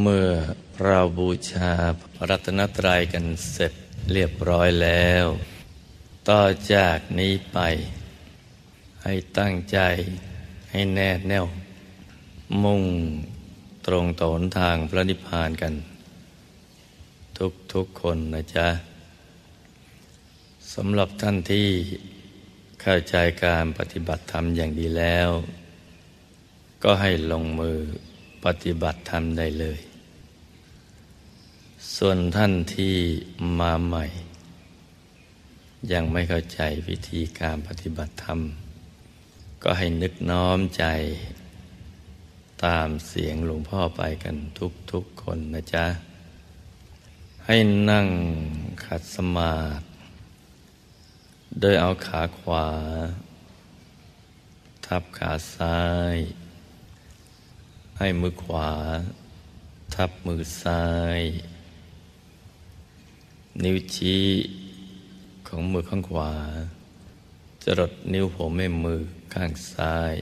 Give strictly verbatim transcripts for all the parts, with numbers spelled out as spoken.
เมื่อเราบูชารัตนตรัยกันเสร็จเรียบร้อยแล้วต่อจากนี้ไปให้ตั้งใจให้แน่แน่วมุ่งตรงต่อหนทางพระนิพพานกันทุกๆคนนะจ๊ะสำหรับท่านที่เข้าใจการปฏิบัติธรรมอย่างดีแล้วก็ให้ลงมือปฏิบัติธรรมได้เลยส่วนท่านที่มาใหม่ยังไม่เข้าใจวิธีการปฏิบัติธรรมก็ให้นึกน้อมใจตามเสียงหลวงพ่อไปกันทุกๆคนนะจ๊ะให้นั่งขัดสมาธิโดยเอาขาขวาทับขาซ้ายให้มือขวาทับมือซ้ายนิ้วชี้ของมือข้างขวาจรดนิ้วหัวแม่มือข้างซ้าย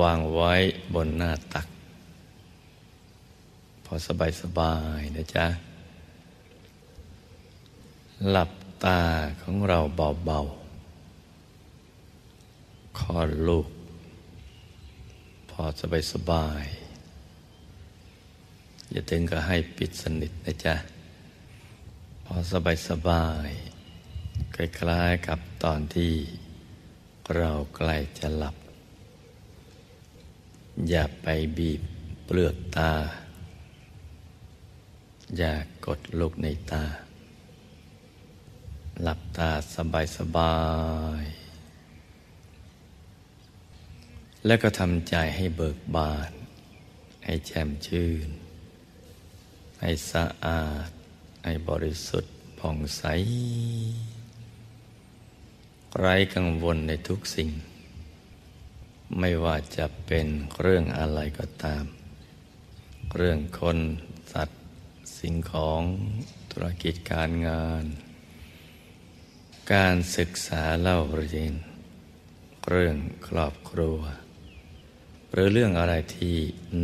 วางไว้บนหน้าตักพอสบายสบายนะจ๊ะหลับตาของเราเบาๆคลอดลูกพอสบายสบายอย่าถึงก็ให้ปิดสนิทนะจ๊ะพอสบายสบายคล้ายๆกับตอนที่เราใกล้จะหลับอย่าไปบีบเปลือกตาอย่ากดลูกในตาหลับตาสบายสบายแล้วก็ทำใจให้เบิกบานให้แช่มชื่นให้สะอาดให้บริสุทธิ์ผ่องใสไร้กังวลในทุกสิ่งไม่ว่าจะเป็นเรื่องอะไรก็ตามเรื่องคนสัตว์สิ่งของธุรกิจการงานการศึกษาเล่าเรียนเรื่องครอบครัวหรือเรื่องอะไรที่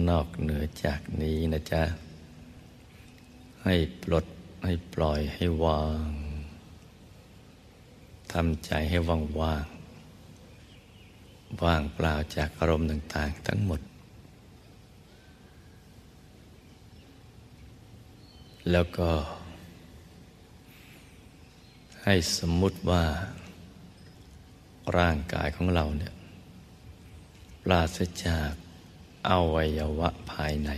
นอกเหนือจากนี้นะจ๊ะให้ปลดให้ปล่อยให้วางทำใจให้ว่างว่างว่างเปล่าจากอารมณ์ต่างๆทั้งหมดแล้วก็ให้สมมุติว่าร่างกายของเราเนี่ยปราศจากอวัยวะภายใน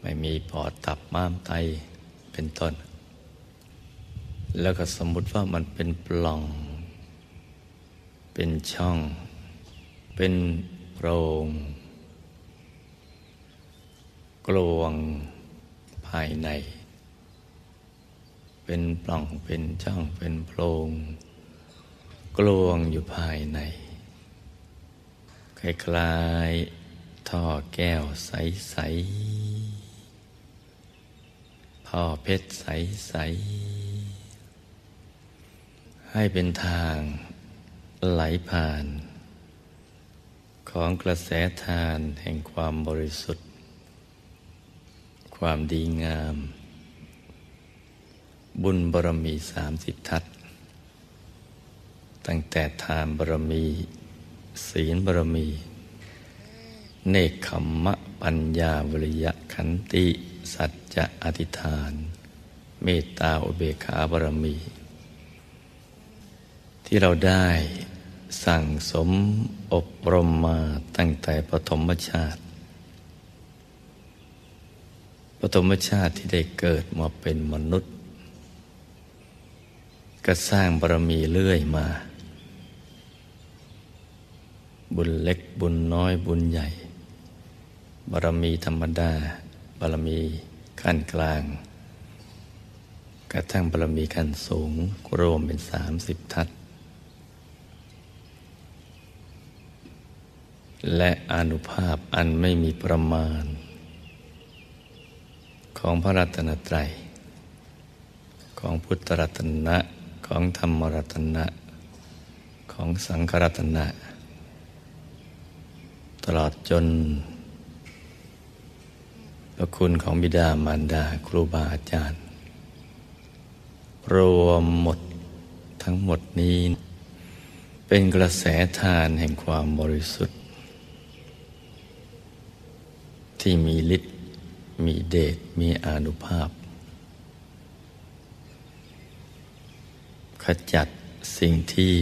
ไม่มีปอดตับม้ามไตเป็นต้นแล้วก็สมมุติว่ามันเป็นปล่องเป็นช่องเป็นโพรงกลวงภายในเป็นปล่องเป็นช่องเป็นโพรงกลวงอยู่ภายในคล้ายๆท่อแก้วใสๆท่อเพชรใสๆให้เป็นทางไหลผ่านของกระแสทานแห่งความบริสุทธิ์ความดีงามบุญบารมีสามสิบทัศตั้งแต่ทานบารมีศีลบารมีเนกขัมมะปัญญาวิริยะขันติสัจจะอธิษฐานเมตตาอุเบกขาบารมีที่เราได้สั่งสมอบรมมาตั้งแต่ปฐมชาติปฐมชาติที่ได้เกิดมาเป็นมนุษย์ก็สร้างบารมีเรื่อยมาบุญเล็กบุญน้อยบุญใหญ่บารมีธรรมดาบารมีขั้นกลางกระทั่งบารมีขั้นสูงรวมเป็นสามสิบทัศและอานุภาพอันไม่มีประมาณของพระรัตนตรัยของพุทธรัตนะของธรรมรัตนะของสังฆรัตนะ ตลอดจนพระคุณของบิดามารดาครูบาอาจารย์รวมหมดทั้งหมดนี้เป็นกระแสทานแห่งความบริสุทธิ์ที่มีฤทธิ์มีเดชมีอานุภาพขจัดสิ่งที่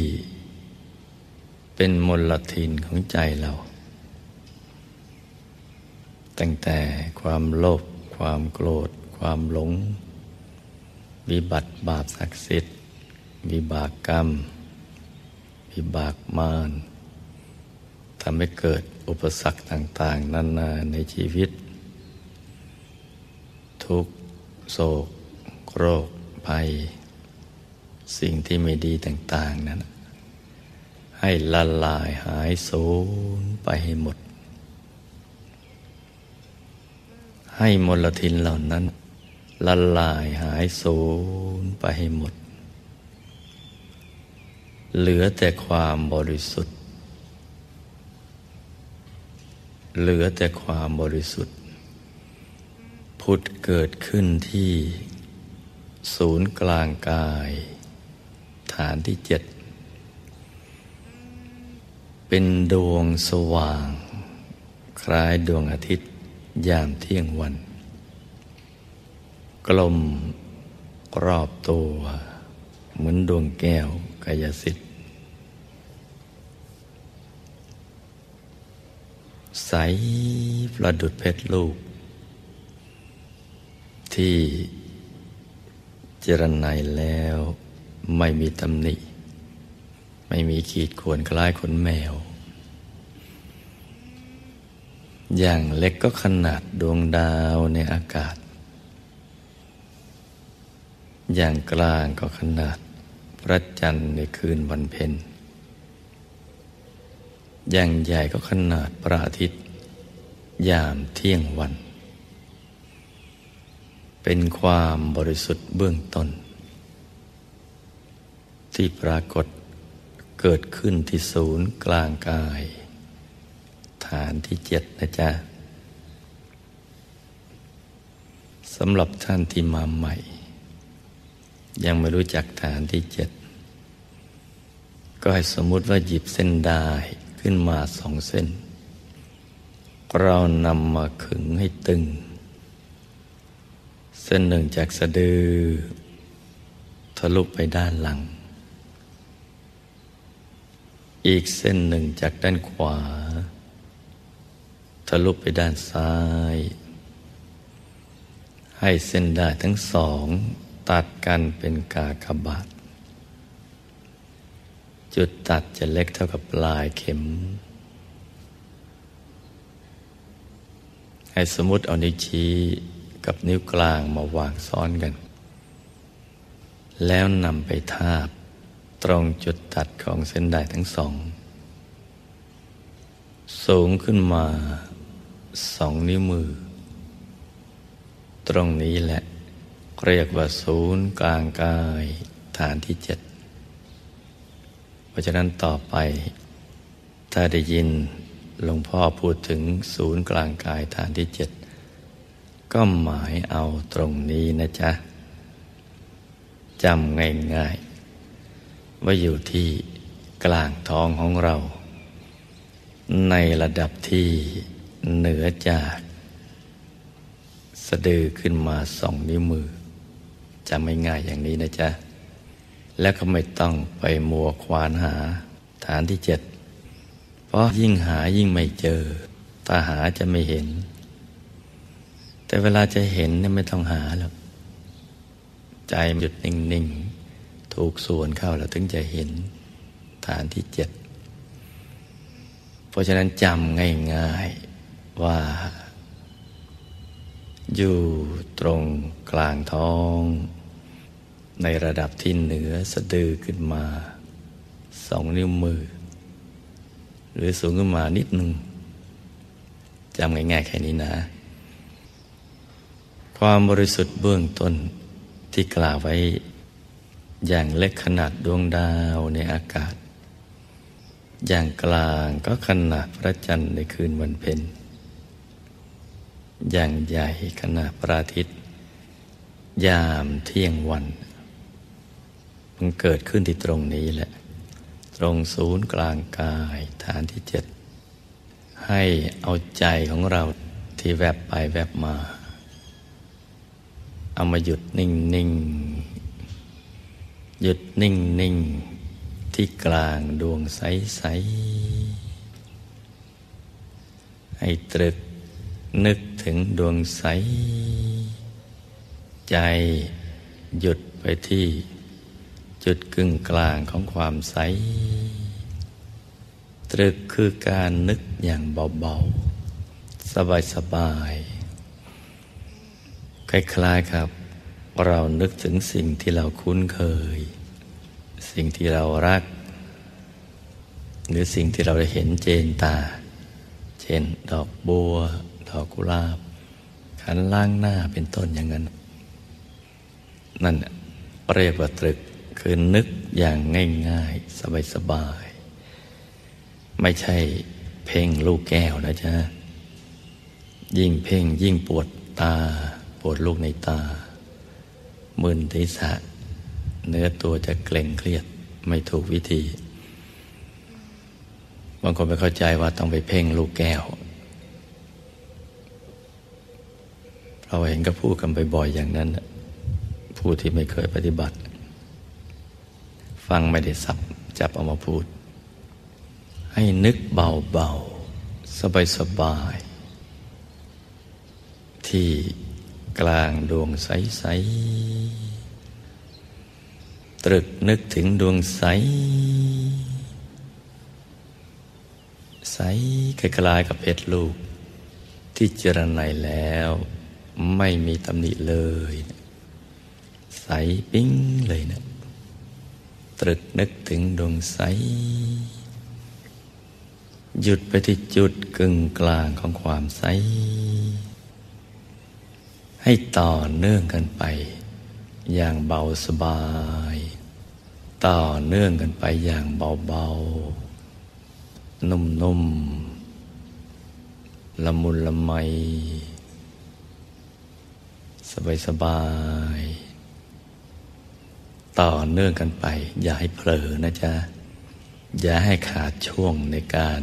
เป็นมลทินของใจเราตั้งแต่ความโลภความโกรธความหลงวิบัติบาปศักดิ์สิทธิ์วิบากกรรมวิบากมารทำให้เกิดอุปสรรคต่างๆนานาในชีวิตทุกข์โศกโรคภัยสิ่งที่ไม่ดีต่างๆนั้นให้ละลายหายสูญไปให้หมดให้มลทินเหล่านั้นละลายหายสูญไปให้หมดเหลือแต่ความบริสุทธิ์เหลือแต่ความบริสุทธิ์ผุดเกิดขึ้นที่ศูนย์กลางกายฐานที่เจ็ดเป็นดวงสว่างคล้ายดวงอาทิตย์ยามเที่ยงวันกลมรอบตัวเหมือนดวงแก้วกายสิทธิ์ใสประดุจเพชรลูกที่เจรไนแล้วไม่มีตำหนิไม่มีขีดข่วนคล้ายขนแมวอย่างเล็กก็ขนาดดวงดาวในอากาศอย่างกลางก็ขนาดพระจันทร์ในคืนวันเพ็ญอย่างใหญ่ก็ขนาดพระอาทิตย์ยามเที่ยงวันเป็นความบริสุทธิ์เบื้องต้นที่ปรากฏเกิดขึ้นที่ศูนย์กลางกายฐานที่เจ็ดนะจ๊ะสำหรับท่านที่มาใหม่ยังไม่รู้จักฐานที่เจ็ดก็ให้สมมุติว่าหยิบเส้นดายขึ้นมาสองเส้นเรานำมาขึงให้ตึงเส้นหนึ่งจากสะดือทะลุไปด้านหลังอีกเส้นหนึ่งจากด้านขวาทะลุไปด้านซ้ายให้เส้นด้ายทั้งสองตัดกันเป็นกากบาทจุดตัดจะเล็กเท่ากับปลายเข็มให้สมมุติเอานิ้วชี้กับนิ้วกลางมาวางซ้อนกันแล้วนำไปทาบตรงจุดตัดของเส้นด้ายทั้งสองสูงขึ้นมาสองนิ้วมือตรงนี้แหละเรียกว่าศูนย์กลางกายฐานที่เจ็ดเพราะฉะนั้นต่อไปถ้าได้ยินหลวงพ่อพูดถึงศูนย์กลางกายฐานที่เจ็ดก็หมายเอาตรงนี้นะจ๊ะจำง่ายๆว่าอยู่ที่กลางท้องของเราในระดับที่เหนือจากสะดือขึ้นมาสองนิ้วมือจะไม่ง่ายอย่างนี้นะจ๊ะและก็ไม่ต้องไปมัวควานหาฐานที่เจ็ดเพราะยิ่งหายิ่งไม่เจอตาหาจะไม่เห็นแต่เวลาจะเห็นเนี่ยไม่ต้องหาแล้วใจหยุดนิ่งๆถูกส่วนเข้าแล้วถึงจะเห็นฐานที่เจ็ดเพราะฉะนั้นจำง่ายๆว่าอยู่ตรงกลางท้องในระดับที่เหนือสะดือขึ้นมาสองนิ้วมือหรือสูงขึ้นมานิดหนึ่งจำง่ายๆแค่นี้นะความบริสุทธิ์เบื้องต้นที่กล่าวไว้อย่างเล็กขนาดดวงดาวในอากาศ อย่างกลางก็ขนาดพระจันทร์ในคืนวันเพ็ญอย่างใหญ่ขนาดพระอาทิตย์ยามเที่ยงวันมันเกิดขึ้นที่ตรงนี้แหละตรงศูนย์กลางกายฐานที่เจ็ดให้เอาใจของเราที่แวบไปแวบมาเอามาหยุดนิ่งๆหยุดนิ่งๆที่กลางดวงใสๆให้ตรึกนึกถึงดวงใสใจหยุดไปที่จุดกึ่งกลางของความใสตรึกคือการนึกอย่างเบาๆสบายๆคล้ายๆครับเรานึกถึงสิ่งที่เราคุ้นเคยสิ่งที่เรารักหรือสิ่งที่เราได้เห็นเจนตาเช่นดอกบัวดอกกุหลาบขันล้างหน้าเป็นต้นอย่างนั้นนั่นเรียกว่าตรึกคือนึกอย่างง่ายๆสบายๆไม่ใช่เพ่งลูกแก้วนะจ๊ะยิ่งเพ่งยิ่งปวดตาปวดลูกในตามึนศีรษะเนื้อตัวจะเกร็งเครียดไม่ถูกวิธีบางคนไม่เข้าใจว่าต้องไปเพ่งลูกแก้วเราเห็นก็พูดกันบ่อยๆอย่างนั้นผู้ที่ไม่เคยปฏิบัติฟังไม่ได้สับจับเอามาพูดให้นึกเบาๆสบายๆที่กลางดวงใสๆตรึกนึกถึงดวงใสใสคล้ายๆกับเพชรลูกที่เจริญในแล้วไม่มีตำหนิเลยใสปิ้งเลยนะตรึกนึกถึงดวงใสหยุดไปที่จุดกึ่งกลางของความใสให้ต่อเนื่องกันไปอย่างเบาสบายต่อเนื่องกันไปอย่างเบาๆนุ่มๆละมุนละไมสบายๆต่อเนื่องกันไปอย่าให้เผลอนะจ๊ะอย่าให้ขาดช่วงในการ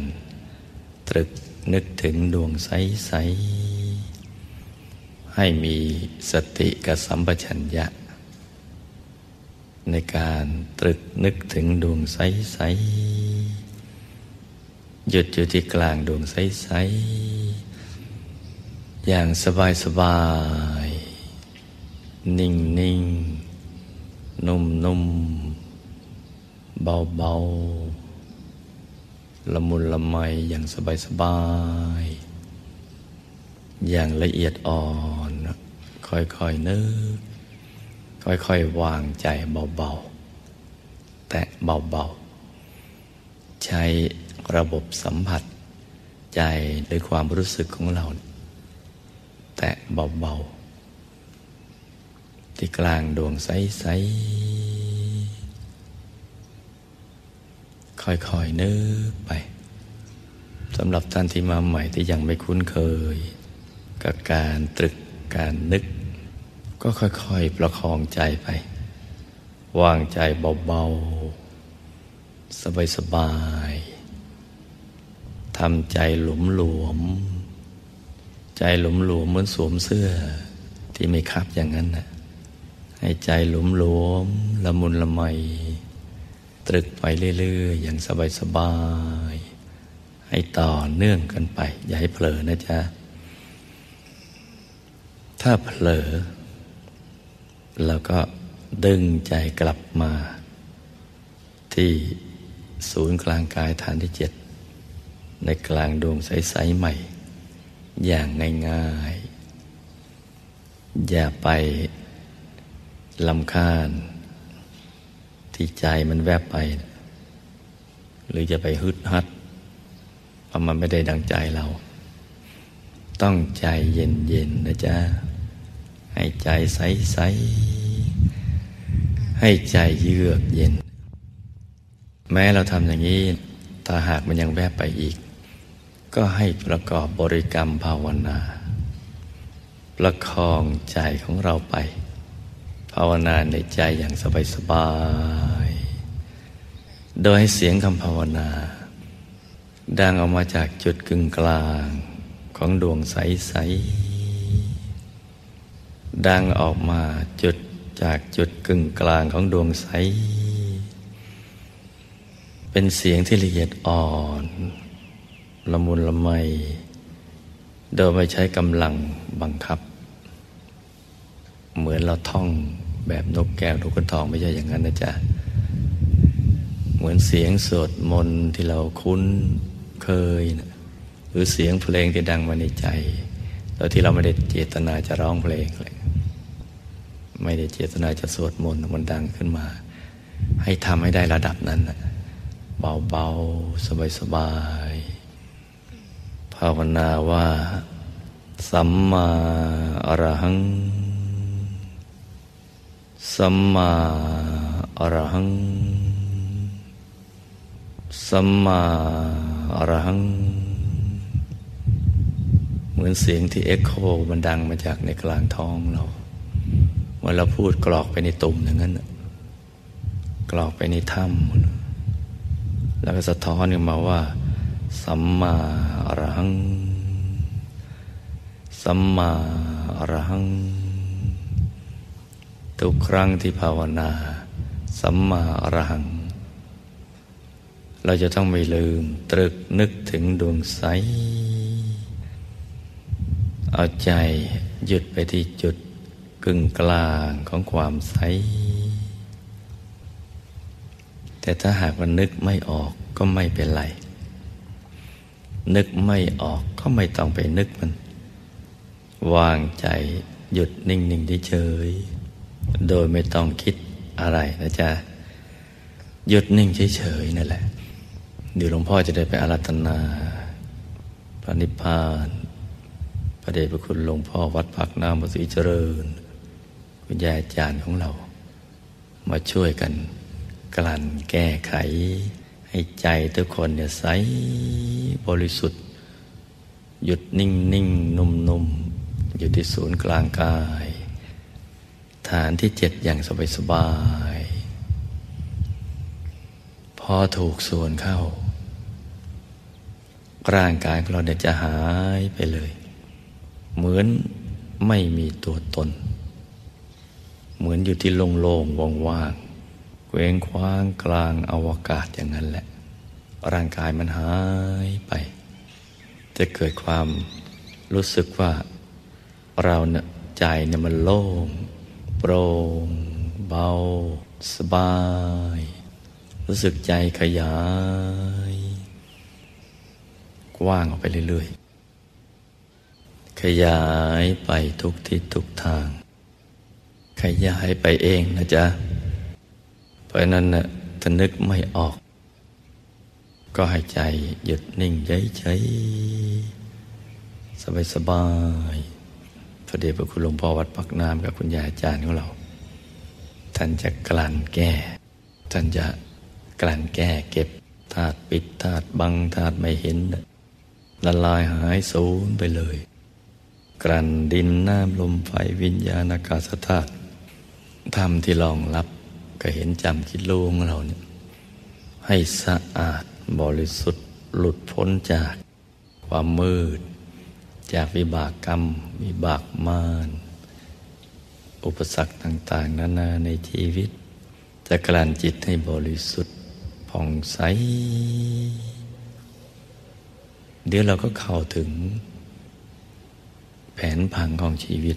ตรึกนึกถึงดวงใสๆให้มีสติกับสัมปชัญญะในการตรึกนึกถึงดวงใสๆหยุดอยู่ที่กลางดวงใสๆอย่างสบายๆนิ่งนิ่งนุ่มนุ่มเบาเบาละมุนละไมอย่างสบายสบายอย่างละเอียดอ่อนค่อยค่อยนึกค่อยค่อยวางใจเบาเบาแตะเบาเบาใช้ระบบสัมผัสใจด้วยความรู้สึกของเราแตะเบาเบาที่กลางดวงใสๆค่อยๆนึกไปสำหรับท่านที่มาใหม่ที่ยังไม่คุ้นเคยกับการตรึกการนึกก็ค่อยๆประคองใจไปวางใจเบาๆสบายๆทำใจหลวมๆใจหลวมๆเหมือนสวมเสื้อที่ไม่คับอย่างนั้นนะให้ใจหลวมหลวมละมุนละไมตรึกไปเรื่อยๆอย่างสบายๆให้ต่อเนื่องกันไปอย่าให้เผลอนะจ๊ะถ้าเผลอเราก็ดึงใจกลับมาที่ศูนย์กลางกายฐานที่เจ็ดในกลางดวงใสๆใหม่อย่างง่ายๆอย่าไปลำคาญที่ใจมันแวบไปหรือจะไปฮึดฮัดเพราะมันไม่ได้ดังใจเราต้องใจเย็นๆนะจ๊ะให้ใจใสๆให้ใจเยือกเย็นแม้เราทำอย่างนี้ ถ้าหากมันยังแวบไปอีกก็ให้ประกอบบริกรรมภาวนาประคองใจของเราไปภาวนาในใจอย่างสบายๆโดยให้เสียงคำภาวนาดังออกมาจากจุดกึ่งกลางของดวงใสๆดังออกมาจุดจากจุดกึ่งกลางของดวงใสเป็นเสียงที่ละเอียดอ่อนละมุนละไมโดยไม่ใช้กำลังบังคับเหมือนเราท่องแบบนกแก้วนกกระทองไม่ใช่อย่างนั้นนะจ๊ะเหมือนเสียงสวดมนต์ที่เราคุ้นเคยนะหรือเสียงเพลงที่ดังมาในใจโดยที่เราไม่ได้เจตนาจะร้องเพลงเลยไม่ได้เจตนาจะสวดมนต์มันดังขึ้นมาให้ทำให้ได้ระดับนั้นนะเบาๆสบายๆภาวนาว่าสัมมาอรหังสัมมาอรหังสัมมาอรหังเหมือนเสียงที่เอ็กโคมันดังมาจากในกลางท้องเราเมื่อเราพูดกรอกไปในตุ่มอย่างนั้นกรอกไปในถ้ำแล้วก็สะท้อนออกมาว่าสัมมาอรหังสัมมาอรหังทุกครั้งที่ภาวนาสัมมาอรหังเราจะต้องไม่ลืมตรึกนึกถึงดวงใสเอาใจหยุดไปที่จุดกึ่งกลางของความใสแต่ถ้าหากว่านึกไม่ออกก็ไม่เป็นไรนึกไม่ออกก็ไม่ต้องไปนึกมันวางใจหยุดนิ่งๆเฉยโดยไม่ต้องคิดอะไรนะจ๊ะหยุดนิ่งเฉยๆนั่นแหละเดี๋ยวหลวงพ่อจะได้ไปอาราธนาพระนิพพานพระเดชพระคุณหลวงพ่อวัดปากน้ำพระศรีเจริญคุณยายอาจารย์ของเรามาช่วยกันกลั่นแก้ไขให้ใจทุกคนเนี่ยใสบริสุทธิ์หยุดนิ่งนิ่งนุ่มนุ่มอยู่ที่ศูนย์กลางกายฐานที่เจ็ดอย่างสบายสบายพอถูกส่วนเข้าร่างกายของเราเนี่ยจะหายไปเลยเหมือนไม่มีตัวตนเหมือนอยู่ที่โล่งๆว่างๆเคว้งคว้างกลางอวกาศอย่างนั้นแหละร่างกายมันหายไปจะเกิดความรู้สึกว่าเราเนี่ยใจเนี่ยมันโล่งโปร่งเบาสบายรู้สึกใจขยายกว้างออกไปเรื่อยๆขยายไปทุกทิศทุกทางขยายไปเองนะจ๊ะเพราะนั้นน่ะถ้านึกไม่ออกก็ให้ใจหยุดนิ่งเฉยๆสบายๆพระเดชพระคุณหลวงพ่อวัดปากน้ำกับคุณยายอาจารย์ของเราท่านจะกลั่นแก้ท่านจะกลั่นแก้เก็บธาตุปิดธาตุบังธาตุไม่เห็นละลายหายสูญไปเลยกลั่นดินน้ำลมไฟวิญญาณอากาศธาตุธรรมที่รองรับก็เห็นจำคิดรู้ของเราเนี่ยให้สะอาดบริสุทธิ์หลุดพ้นจากความมืดจากวิบากกรรมวิบากมารอุปสรรคต่างๆนานาในชีวิตจะกลั่นจิตให้บริสุทธิ์ผ่องใสเดี๋ยวเราก็เข้าถึงแผนผังของชีวิต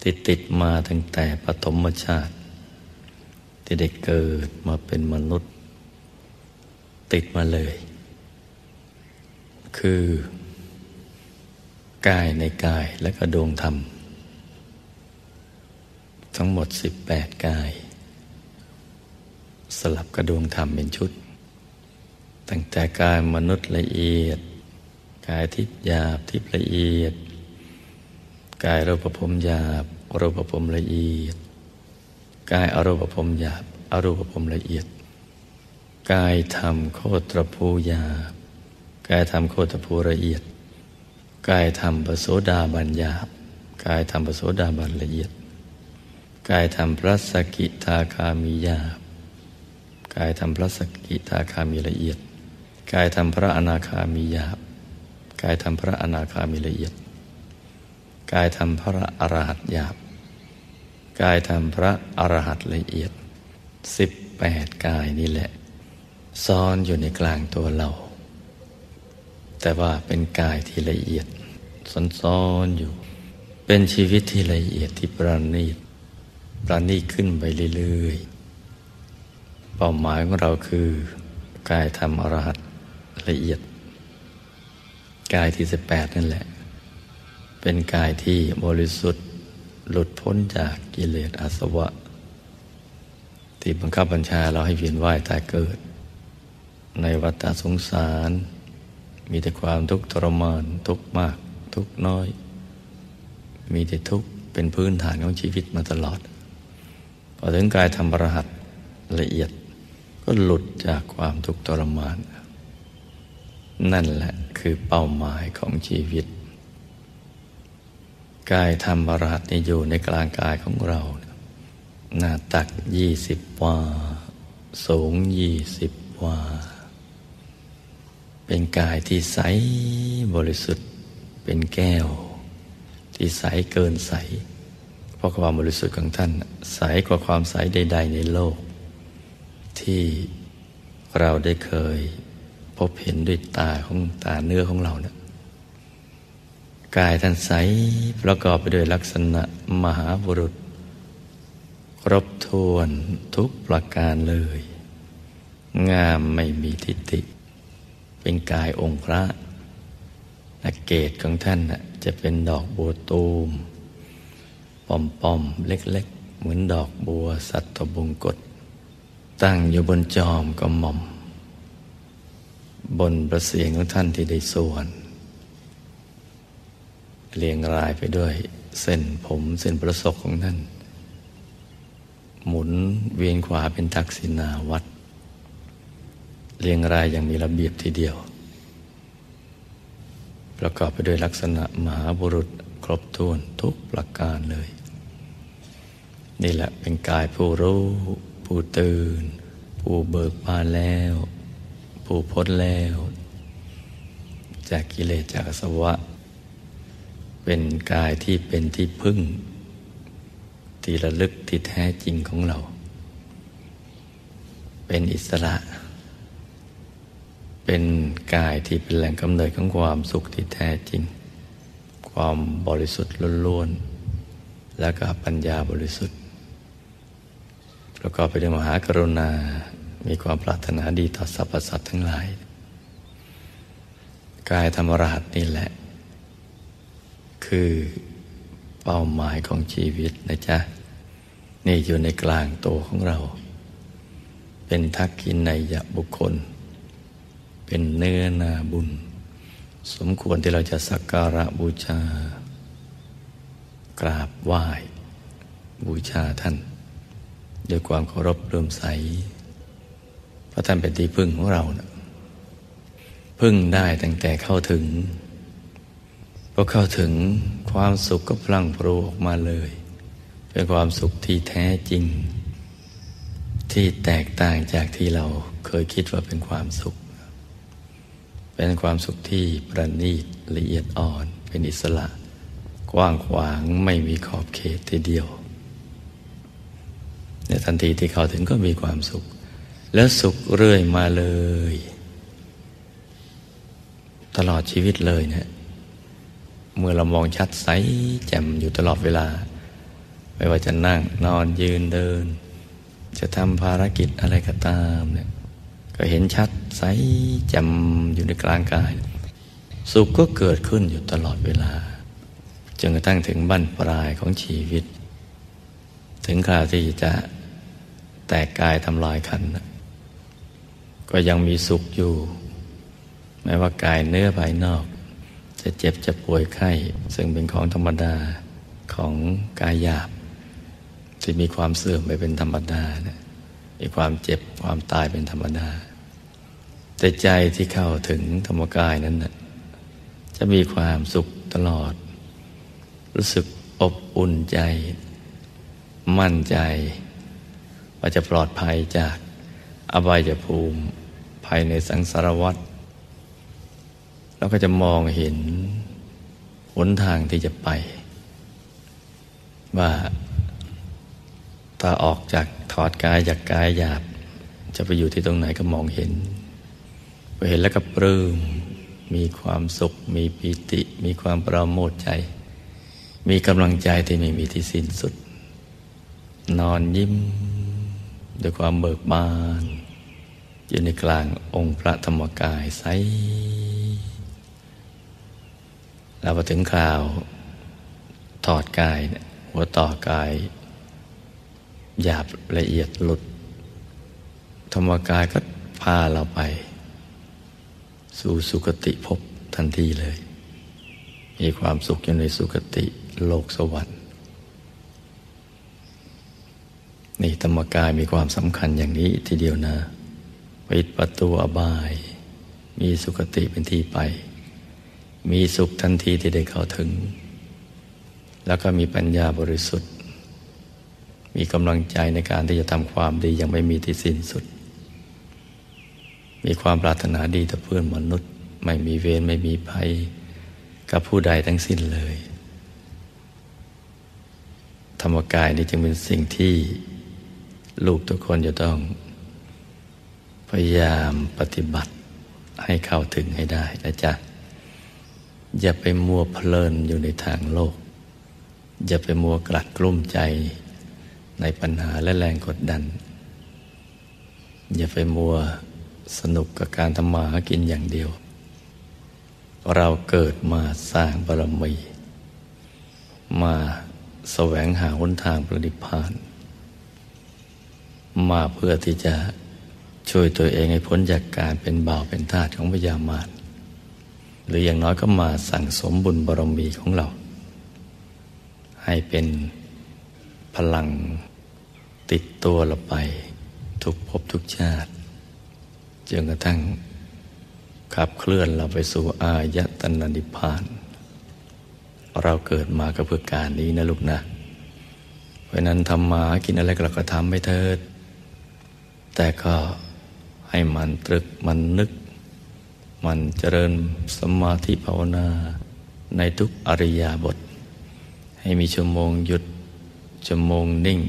ที่ติดมาตั้งแต่ปฐมชาติที่ได้เกิดมาเป็นมนุษย์ติดมาเลยคือกายในกายและก็ดวงธรรมทั้งหมดสิบแปดกายสลับกับดวงธรรมเป็นชุดตั้งแต่กายมนุษย์ละเอียดกายทิพย์หยาบทิพย์ละเอียดกายรูปภพหยาบรูปภพละเอียดกายอรูปภพหยาบอรูปภพละเอียด กายธรรมโคตรภูหยาบกายธรรมโคตรภูละเอียดกายธรรมปโสดาบันหยาบกายธรรมปโสดาบันละเอียดกายธรรมพระสกิทาคามีหยาบกายธรรมพระสกิทาคามีละเอียดกายธรรมพระอนาคามีหยาบกายธรรมพระอนาคามีละเอียดกายธรรมพระอรหัตหยาบกายธรรมพระอรหัตละเอียดสิบแปดกายนี่แหละซ่อนอยู่ในกลางตัวเราแต่ว่าเป็นกายที่ละเอียดซ่อนๆอยู่เป็นชีวิตที่ละเอียดที่ประณีตประณีตขึ้นไปเรื่อยๆเป้าหมายของเราคือกายธรรมอรหัตละเอียดกายที่สิบแปดนั่นแหละเป็นกายที่บริสุทธิ์หลุดพ้นจากกิเลสอาสวะที่บังคับบัญชาเราให้เวียนว่ายตายเกิดในวัฏสงสารมีแต่ความทุกข์ทรมานทุกข์มากทุกข์น้อยมีแต่ทุกข์เป็นพื้นฐานของชีวิตมาตลอดพอถึงกายธรรมอรหัตละเอียดก็หลุดจากความทุกข์ทรมานนั่นแหละคือเป้าหมายของชีวิตกายธรรมอรหัตอยู่ในกลางกายของเราหน้าตักยี่สิบวาสูงยี่สิบวาเป็นกายที่ใสบริสุทธิ์เป็นแก้วที่ใสเกินใสเพราะความบริสุทธิ์ของท่านใสกว่าความใสใดๆในโลกที่เราได้เคยพบเห็นด้วยตาของตาเนื้อของเราเนี่ยกายท่านใสประกอบไปด้วยลักษณะมหาบุรุษครบถ้วนทุกประการเลยงามไม่มีทิฏฐิเป็นกายองค์พระนักเกศของท่านจะเป็นดอกบัวตูมป่อมๆเล็กๆเหมือนดอกบัวสัตตบงกฎตั้งอยู่บนจอมกระหม่อมบนประเสียงของท่านที่ได้ส่วนเรียงรายไปด้วยเส้นผมเส้นประศกของท่านหมุนเวียนขวาเป็นทักษิณาวัตรเรียงรายอย่างมีระเบียบทีเดียวประกอบไปด้วยลักษณะมหาบุรุษครบถ้วนทุกประการเลยนี่แหละเป็นกายผู้รู้ผู้ตื่นผู้เบิกบานแล้วผู้พ้นแล้วจากกิเลสจากอาสวะเป็นกายที่เป็นที่พึ่งที่ระลึกที่แท้จริงของเราเป็นอิสระเป็นกายที่เป็นแหล่งกำเนิดของความสุขที่แท้จริงความบริสุทธิ์ล้วนๆและก็ปัญญาบริสุทธิ์ประกอบไปด้วยมหากรุณามีความปรารถนาดีต่อสรรพสัตว์ทั้งหลายกายธรรมราชนี่แหละคือเป้าหมายของชีวิตนะจ๊ะนี่อยู่ในกลางตัวของเราเป็นทักขินัยบุคคลเป็นเนื้อนาบุญสมควรที่เราจะสักการะบูชากราบไหว้บูชาท่านด้วยความเคารพเลื่อมใสเพราะท่านเป็นที่พึ่งของเรานะพึ่งได้ตั้งแต่เข้าถึงพอเข้าถึงความสุขก็พลั่งพรูออกมาเลยเป็นความสุขที่แท้จริงที่แตกต่างจากที่เราเคยคิดว่าเป็นความสุขเป็นความสุขที่ประณีตละเอียดอ่อนเป็นอิสระกว้างขวางไม่มีขอบเขตทีเดียวในทันทีที่เข้าถึงก็มีความสุขและสุขเรื่อยมาเลยตลอดชีวิตเลยนะเมื่อเรามองชัดใสแจ่มอยู่ตลอดเวลาไม่ว่าจะนั่งนอนยืนเดินจะทำภารกิจอะไรก็ตามเนี่ยก็เห็นชัดใสแจ่มอยู่ในกลางกายสุขก็เกิดขึ้นอยู่ตลอดเวลาจนกระทั่งถึงบั้นปลายของชีวิตถึงคราวที่จะแตกกายทำลายขันธ์ก็ยังมีสุขอยู่แม้ว่ากายเนื้อภายนอกจะเจ็บจะป่วยไข้ซึ่งเป็นของธรรมดาของกายหยาบที่มีความเสื่อมไปเป็นธรรมดานะมีความเจ็บความตายเป็นธรรมดา แต่ใจที่เข้าถึงธรรมกายนั้นนะจะมีความสุขตลอดรู้สึกอบอุ่นใจมั่นใจว่าจะปลอดภัยจากอบายภูมิภายในสังสารวัฏแล้วก็จะมองเห็นหนทางที่จะไปว่าถ้าออกจากถอดกายจากกายหยาบจะไปอยู่ที่ตรงไหนก็มองเห็นพอเห็นแล้วก็ปลื้มมีความสุขมีปิติมีความปราโมทย์ใจมีกำลังใจที่ไม่มีที่สิ้นสุดนอนยิ้มด้วยความเบิกบานอยู่ในกลางองค์พระธรรมกายใสแล้วพอถึงคราวถอดกายหัวต่อกายหยาบละเอียดหลุดธรรมกายก็พาเราไปสู่สุคติภพทันทีเลยมีความสุขอยู่ในสุคติโลกสวรรค์นี่ธรรมกายมีความสำคัญอย่างนี้ทีเดียวนะปิดประตูอบายมีสุคติเป็นที่ไปมีสุขทันทีที่ได้เข้าถึงแล้วก็มีปัญญาบริสุทธิ์มีกำลังใจในการที่จะทำความดียังไม่มีที่สิ้นสุดมีความปรารถนาดีต่อเพื่อนมนุษย์ไม่มีเวรไม่มีภัยกับผู้ใดทั้งสิ้นเลยธรรมกายนี้จึงเป็นสิ่งที่ลูกทุกคนจะต้องพยายามปฏิบัติให้เข้าถึงให้ได้นะจ๊ะอย่าไปมัวเพลินอยู่ในทางโลกอย่าไปมัวกลัดกลุ้มใจในปัญหาและแรงกดดันอย่าไปมัวสนุกกับการทำมาหากินอย่างเดียวเราเกิดมาสร้างบารมีมาแสวงหาหนทางปฏิภาณมาเพื่อที่จะช่วยตัวเองให้พ้นจากการเป็นบ่าวเป็นทาสของพยามารหรืออย่างน้อยก็มาสั่งสมบุญบารมีของเราให้เป็นพลังติดตัวเราไปทุกภพทุกชาติจนกระทั่งขับเคลื่อนเราไปสู่อายตนะนิพพานเราเกิดมาก็เพื่อการนี้นะลูกนะเพราะนั้นทำมากินอะไรเราก็ทำไปเถิดแต่ก็ให้มันตรึกมันนึกมันเจริญสมาธิภาวนาในทุกอริยบทให้มีชั่วโมงหยุดชั่วโมงนิ่ง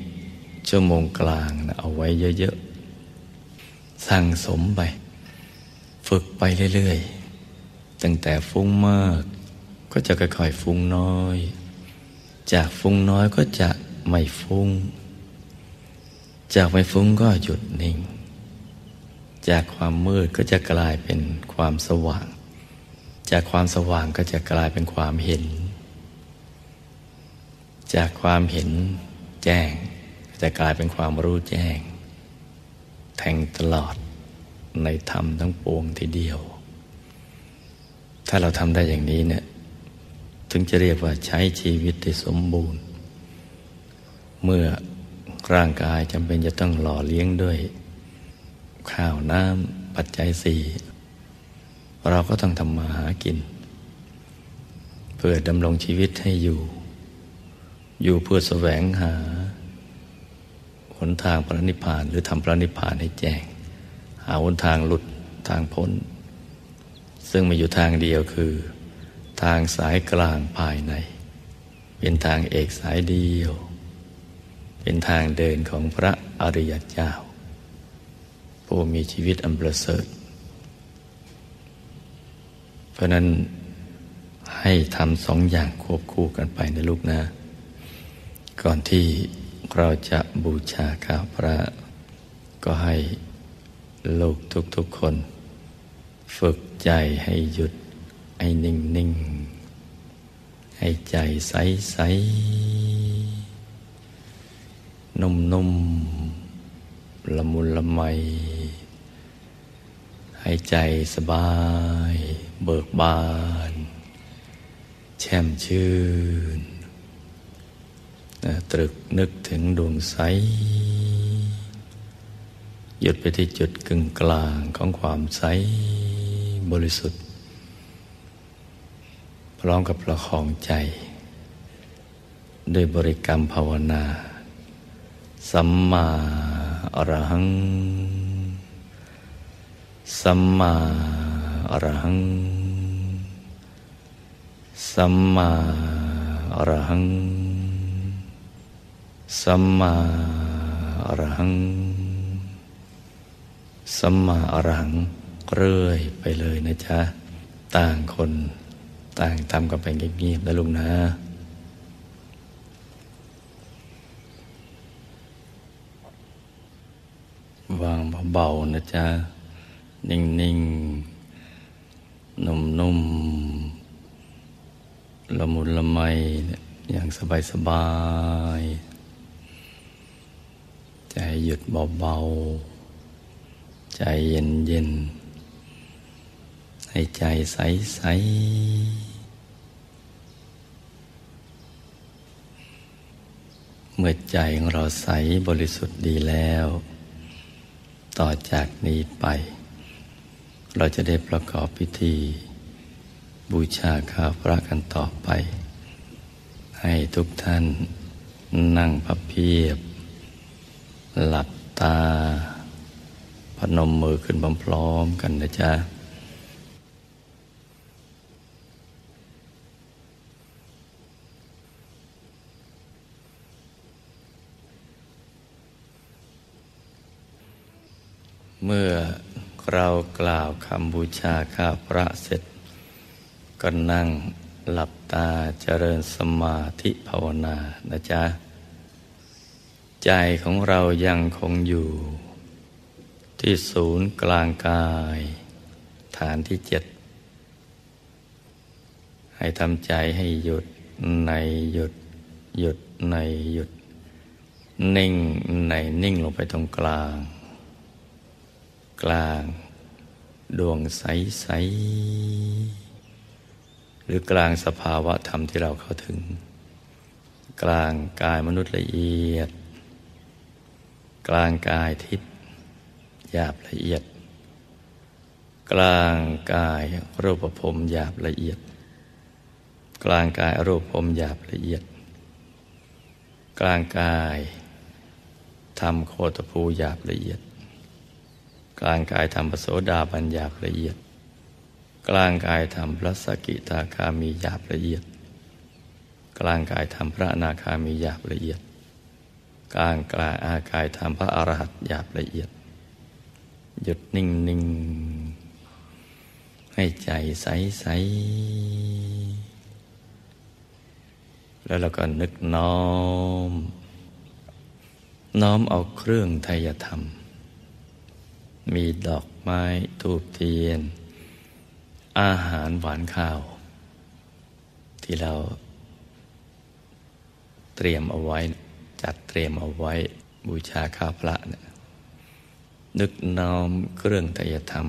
ชั่วโมงกลางนะเอาไว้เยอะๆสั่งสมไปฝึกไปเรื่อยๆตั้งแต่ฟุ้งมากก็จะค่อยๆฟุ้งน้อยจากฟุ้งน้อยก็จะไม่ฟุ้งจากไม่ฟุ้งก็หยุดนิ่งจากความมืดก็จะกลายเป็นความสว่างจากความสว่างก็จะกลายเป็นความเห็นจากความเห็นแจ้งก็จะกลายเป็นความรู้แจ้งแทงตลอดในธรรมทั้งปวงทีเดียวถ้าเราทำได้อย่างนี้เนี่ยถึงจะเรียกว่าใช้ชีวิตที่สมบูรณ์เมื่อร่างกายจำเป็นจะต้องหล่อเลี้ยงด้วยข้าวน้ำปัจจัยสี่เราก็ต้องทำมาหากินเพื่อดำรงชีวิตให้อยู่อยู่เพื่อแสวงหาหนทางพระนิพพานหรือทำพระนิพพานให้แจ้งหาหนทางหลุดทางพ้นซึ่งมีอยู่ทางเดียวคือทางสายกลางภายในเป็นทางเอกสายเดียวเป็นทางเดินของพระอริยเจ้าผู้มีชีวิตอันประเสริฐเพราะนั้นให้ทำสองอย่างควบคู่กันไปนะลูกนะก่อนที่เราจะบูชาข้าพระก็ให้ลูกทุกๆคนฝึกใจให้หยุดให้นิ่งๆให้ใจใสๆนุ่มๆละมุนละไมให้ใจสบายเบิกบานแช่มชื่นตรึกนึกถึงดวงใส หยุดไปที่จุดกึ่งกลางของความใสบริสุทธิ์พร้อมกับประคองใจด้วยบริกรรมภาวนาสัมมาอรหังสัมมาอรหังสัมมาอรหังสัมมาอรหังสัมมาอรหังเรื่อยไปเลยนะจ๊ะต่างคนต่างทำกันไปเงียบๆนะลุงนะวางเบาๆนะจ๊ะนิ่งๆนุ่มๆละมุนละไมอย่างสบายๆใจหยุดเบาๆใจเย็นๆให้ใจใสๆเมื่อใจของเราใสบริสุทธิ์ดีแล้วต่อจากนี้ไปเราจะได้ประกอบพิธีบูชาข้าพระกันต่อไปให้ทุกท่านนั่งพับเพียบหลับตาพนมมือขึ้นพร้อมๆกันนะจ๊ะเมื่อเรากล่าวคำบูชาข้าพระเสร็จก็นั่งหลับตาเจริญสมาธิภาวนานะจ๊ะใจของเรายังคงอยู่ที่ศูนย์กลางกายฐานที่เจ็ดให้ทำใจให้หยุดในหยุดหยุดในหยุดนิ่งในนิ่งลงไปตรงกลางกลางดวงใสใสหรือกลางสภาวะธรรมที่เราเข้าถึงกลางกายมนุษย์ละเอียดกลางกายทิพย์หยาบละเอียดกลางกายรูปพรหมหยาบละเอียดกลางกายอรูปพรหมหยาบละเอียดกลางกายธรรมโคตภูหยาบละเอียดกลางกายธรรมพระโสดาบันหยาบละเอียดกลางกายธรรมพระสกิทาคามีหยาบละเอียดกลางกายธรรมพระอนาคามีหยาบละเอียดกลางกายอากายธรรมพระอรหัตหยาบละเอียดหยุดนิ่งนิ่งให้ใจใสใสแล้วเราก็นึกน้อมน้อมเอาเครื่องไทยธรรมมีดอกไม้ธูปเทียนอาหารหวานข้าวที่เราเตรียมเอาไว้จัดเตรียมเอาไว้บูชาข้าพระเนี่ยนึกน้อมเครื่องไตรยธรรม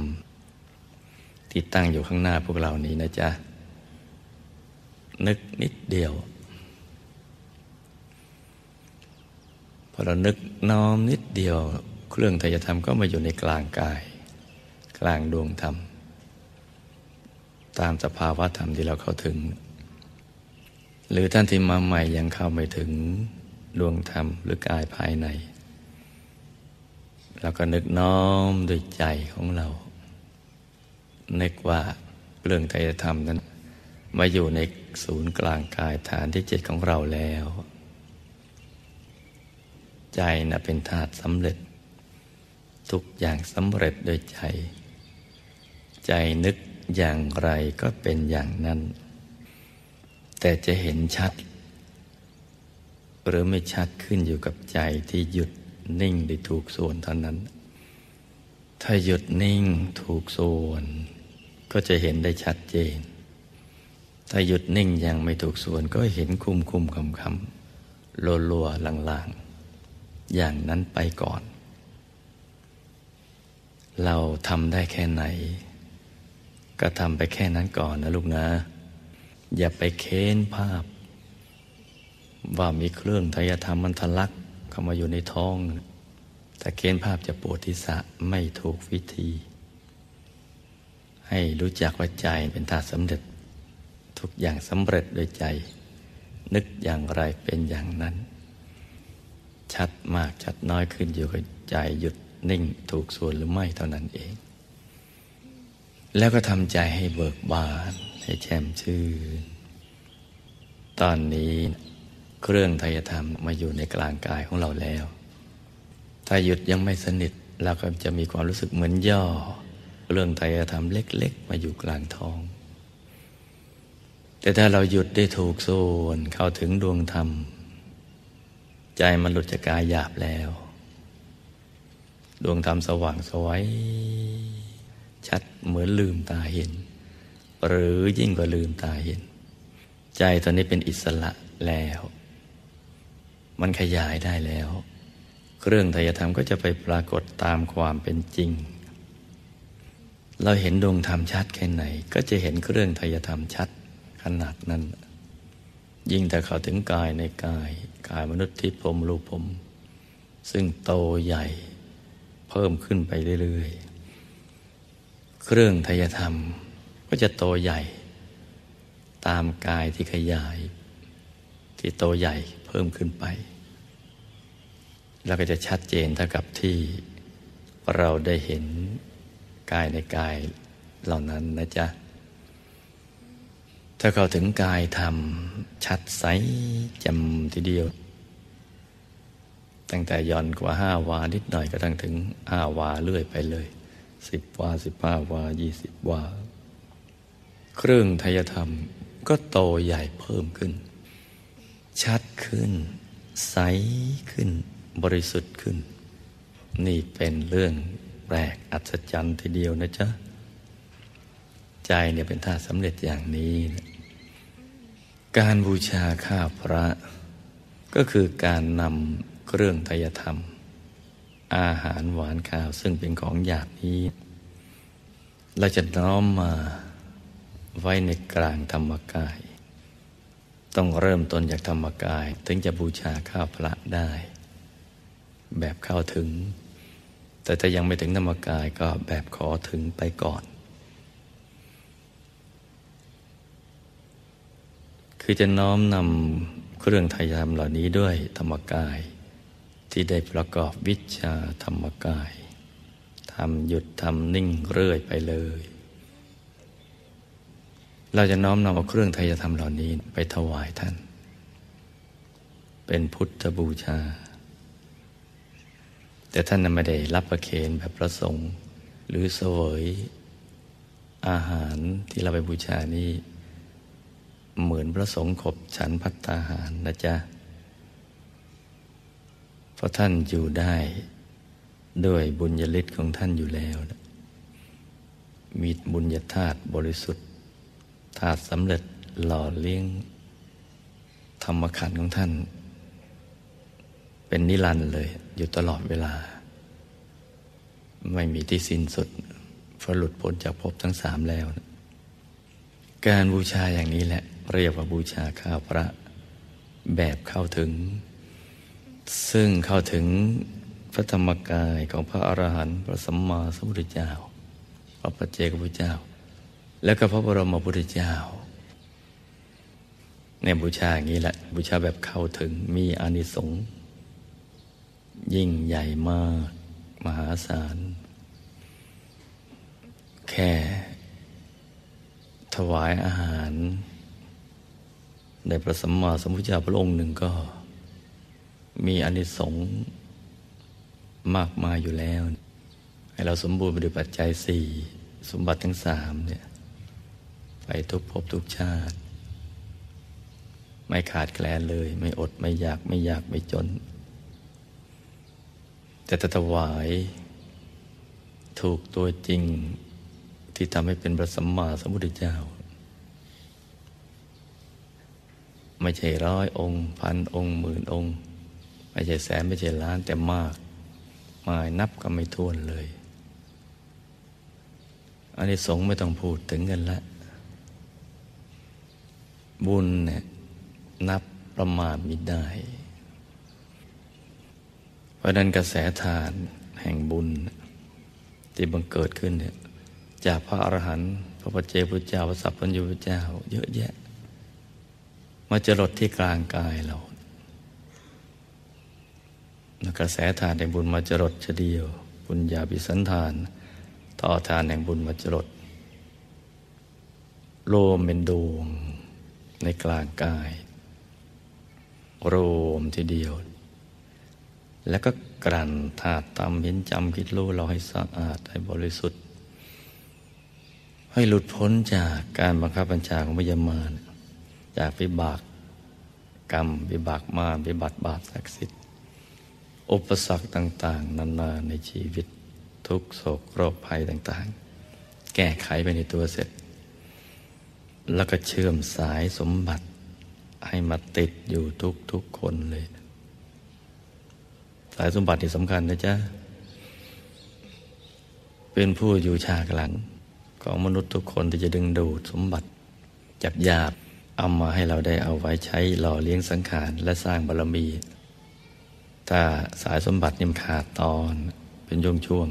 ที่ตั้งอยู่ข้างหน้าพวกเรานี้นะจ๊ะนึกนิดเดียวพอเรานึกน้อมนิดเดียวเครื่องไตรยธรรมก็มาอยู่ในกลางกายกลางดวงธรรมตามสภาวะธรรมที่เราเข้าถึงหรือท่านที่มาใหม่ยังเข้าไม่ถึงดวงธรรมหรือกายภายในเราก็นึกน้อมด้วยใจของเรานึกว่าเรื่องไตรธรรมนั้นมาอยู่ในศูนย์กลางกายฐานที่เจ็ดของเราแล้วใจน่ะเป็นธาตุสำเร็จทุกอย่างสำเร็จด้วยใจใจนึกอย่างไรก็เป็นอย่างนั้นแต่จะเห็นชัดหรือไม่ชัดขึ้นอยู่กับใจที่หยุดนิ่งได้ถูกส่วนเท่านั้นถ้าหยุดนิ่งถูกส่วนก็จะเห็นได้ชัดเจนถ้าหยุดนิ่งยังไม่ถูกส่วนก็เห็นคุ้มคุ้มคำคำโลลัวลางๆอย่างนั้นไปก่อนเราทำได้แค่ไหนก็ทำไปแค่นั้นก่อนนะลูกนะอย่าไปเค้นภาพว่ามีเครื่องไตรยธรรมมันทะลักเข้ามาอยู่ในท้อง ถ้าเค้นภาพจะปวดที่สะไม่ถูกวิธีให้รู้จักว่าใจเป็นธาตุสำเร็จทุกอย่างสำเร็จโดยใจนึกอย่างไรเป็นอย่างนั้นชัดมากชัดน้อยขึ้นอยู่กับใจหยุดนิ่งถูกส่วนหรือไม่เท่านั้นเองแล้วก็ทำใจให้เบิกบานให้แช่มชื่นตอนนี้เครื่องไทยธรรมมาอยู่ในกลางกายของเราแล้วถ้าหยุดยังไม่สนิทเราก็จะมีความรู้สึกเหมือนย่อเรื่องไทยธรรมเล็กๆมาอยู่กลางท้องแต่ถ้าเราหยุดได้ถูกส่วนเข้าถึงดวงธรรมใจมันหลุดจากกายหยาบแล้วดวงธรรมสว่างสวยชัดเหมือนลืมตาเห็นหรือยิ่งกว่าลืมตาเห็นใจตอนนี้เป็นอิสระแล้วมันขยายได้แล้วเรื่องไตรยธรรมก็จะไปปรากฏตามความเป็นจริงเราเห็นดวงธรรมชัดแค่ไหนก็จะเห็นเรื่องไตรยธรรมชัดขนาดนั้นยิ่งถ้าเข้าถึงกายในกายกายมนุษย์ที่ผมรูปผมซึ่งโตใหญ่เพิ่มขึ้นไปเรื่อยๆเครื่องไตรยธรรมก็จะโตใหญ่ตามกายที่ขยายที่โตใหญ่เพิ่มขึ้นไปเราก็จะชัดเจนเท่ากับที่เราได้เห็นกายในกายเหล่านั้นนะจ๊ะถ้าเข้าถึงกายธรรมชัดใสจำทีเดียวตั้งแต่ย่อนกว่าห้าวานิดหน่อยก็ตั้งถึงห้าวาเลื่อยไปเลยสิบวาสิบห้าวายี่สิบวาเครื่องไตรยธรรมก็โตใหญ่เพิ่มขึ้นชัดขึ้นใสขึ้นบริสุทธิ์ขึ้นนี่เป็นเรื่องแปลกอัศจรรย์ทีเดียวนะจ๊ะใจเนี่ยเป็นธาตุสำเร็จอย่างนี้นะการบูชาข้าพระก็คือการนำเครื่องไตรยธรรมอาหารหวานข้าวซึ่งเป็นของหยาบนี้เราจะน้อมมาไว้ในกลางธรรมกายต้องเริ่มต้นจากธรรมกายถึงจะบูชาข้าพระได้แบบเข้าถึงแต่ถ้ายังไม่ถึงธรรมกายก็แบบขอถึงไปก่อนคือจะน้อมนำเครื่องไตรยธรรมเหล่านี้ด้วยธรรมกายที่ได้ประกอบวิชาธรรมกายทำหยุดทำนิ่งเรื่อยไปเลยเราจะน้อมนำเอาเครื่องไตรยธรรมเหล่านี้ไปถวายท่านเป็นพุทธบูชาแต่ท่านนั้นไม่ได้รับประเคนแบบพระสงฆ์หรือเสวยอาหารที่เราไปบูชานี่เหมือนพระสงฆ์ขบฉันภัตตาหารนะจ๊ะเพราะท่านอยู่ได้ด้วยบุญญาฤทธิ์ของท่านอยู่แล้วนะมีบุญญาธาตุบริสุทธิ์ธาตุสำเร็จหล่อเลี้ยงธรรมขันธ์ของท่านเป็นนิรันดร์เลยอยู่ตลอดเวลาไม่มีที่สิ้นสุดเพราะหลุดพ้นจากภพทั้งสามแล้วนะการบูชาอย่างนี้แหละเรียกว่าบูชาข้าพระแบบเข้าถึงซึ่งเข้าถึงพระธรรมกายของพระอรหันต์พระสัมมาสัมพุทธเจ้าพระปัจเจกพุทธเจ้าและก็พระบรมพุทธเจ้าเนี่ยบูชาอย่างนี้แหละบูชาแบบเข้าถึงมีอานิสงส์ยิ่งใหญ่มากมหาศาลแค่ถวายอาหารในพระสัมมาสัมพุทธเจ้าพระองค์หนึ่งก็มีอานิสงส์มากมายอยู่แล้วให้เราสมบูรณ์ไปด้วยปัจจัยสี่สมบัติทั้งสามเนี่ยไปทุกภพทุกชาติไม่ขาดแคลนเลยไม่อดไม่อยากไม่อยากไม่จนแต่ถวายถูกตัวจริงที่ทำให้เป็นพระสัมมาสัมพุทธเจ้าไม่ใช่ร้อยองค์พันองค์หมื่นองค์ไม่ใช่แสนไม่ใช่ล้านแต่มากมายนับก็ไม่ถ้วนเลยอานิสงส์ไม่ต้องพูดถึงกันละบุญเนี่ยนับประมาณมิได้ ราะนั้นกระแสทานแห่งบุญที่บังเกิดขึ้นเนี่ยจากพระอรหันต์พระปัจเจกพุทธเจ้าพระสัพพัญญูพุทธเจ้าเยอะแยะมาจรดที่กลางกายเรากระแสทานแห่งบุญมาจรดเฉลียวบุญญาภิสันทานต่อทานแห่งบุญมาจรดโลมเป็นดวงในกลางกายโรมทีเดียวแล้วก็กลั่นธาตุตามเห็นจำคิดรู้เราให้สะอาดให้บริสุทธิ์ให้หลุดพ้นจากการบังคับบัญชาของพยามารจากวิบากกรรมวิบากมารวิบัติบาปศักดิ์สิทธิ์อุปสรรคต่างๆนานาในชีวิตทุกโศกโรคภัยต่างๆแก้ไขไปในตัวเสร็จแล้วก็เชื่อมสายสมบัติให้มาติดอยู่ทุกๆคนเลยสายสมบัติที่สำคัญนะจ๊ะเป็นผู้อยู่ฉากหลังของมนุษย์ทุกคนที่จะดึงดูดสมบัติจับหยาบเอามาให้เราได้เอาไว้ใช้หล่อเลี้ยงสังขารและสร้างบารมีถ้าสายสมบัตินิ่มขาดตอนเป็นย่งช่วง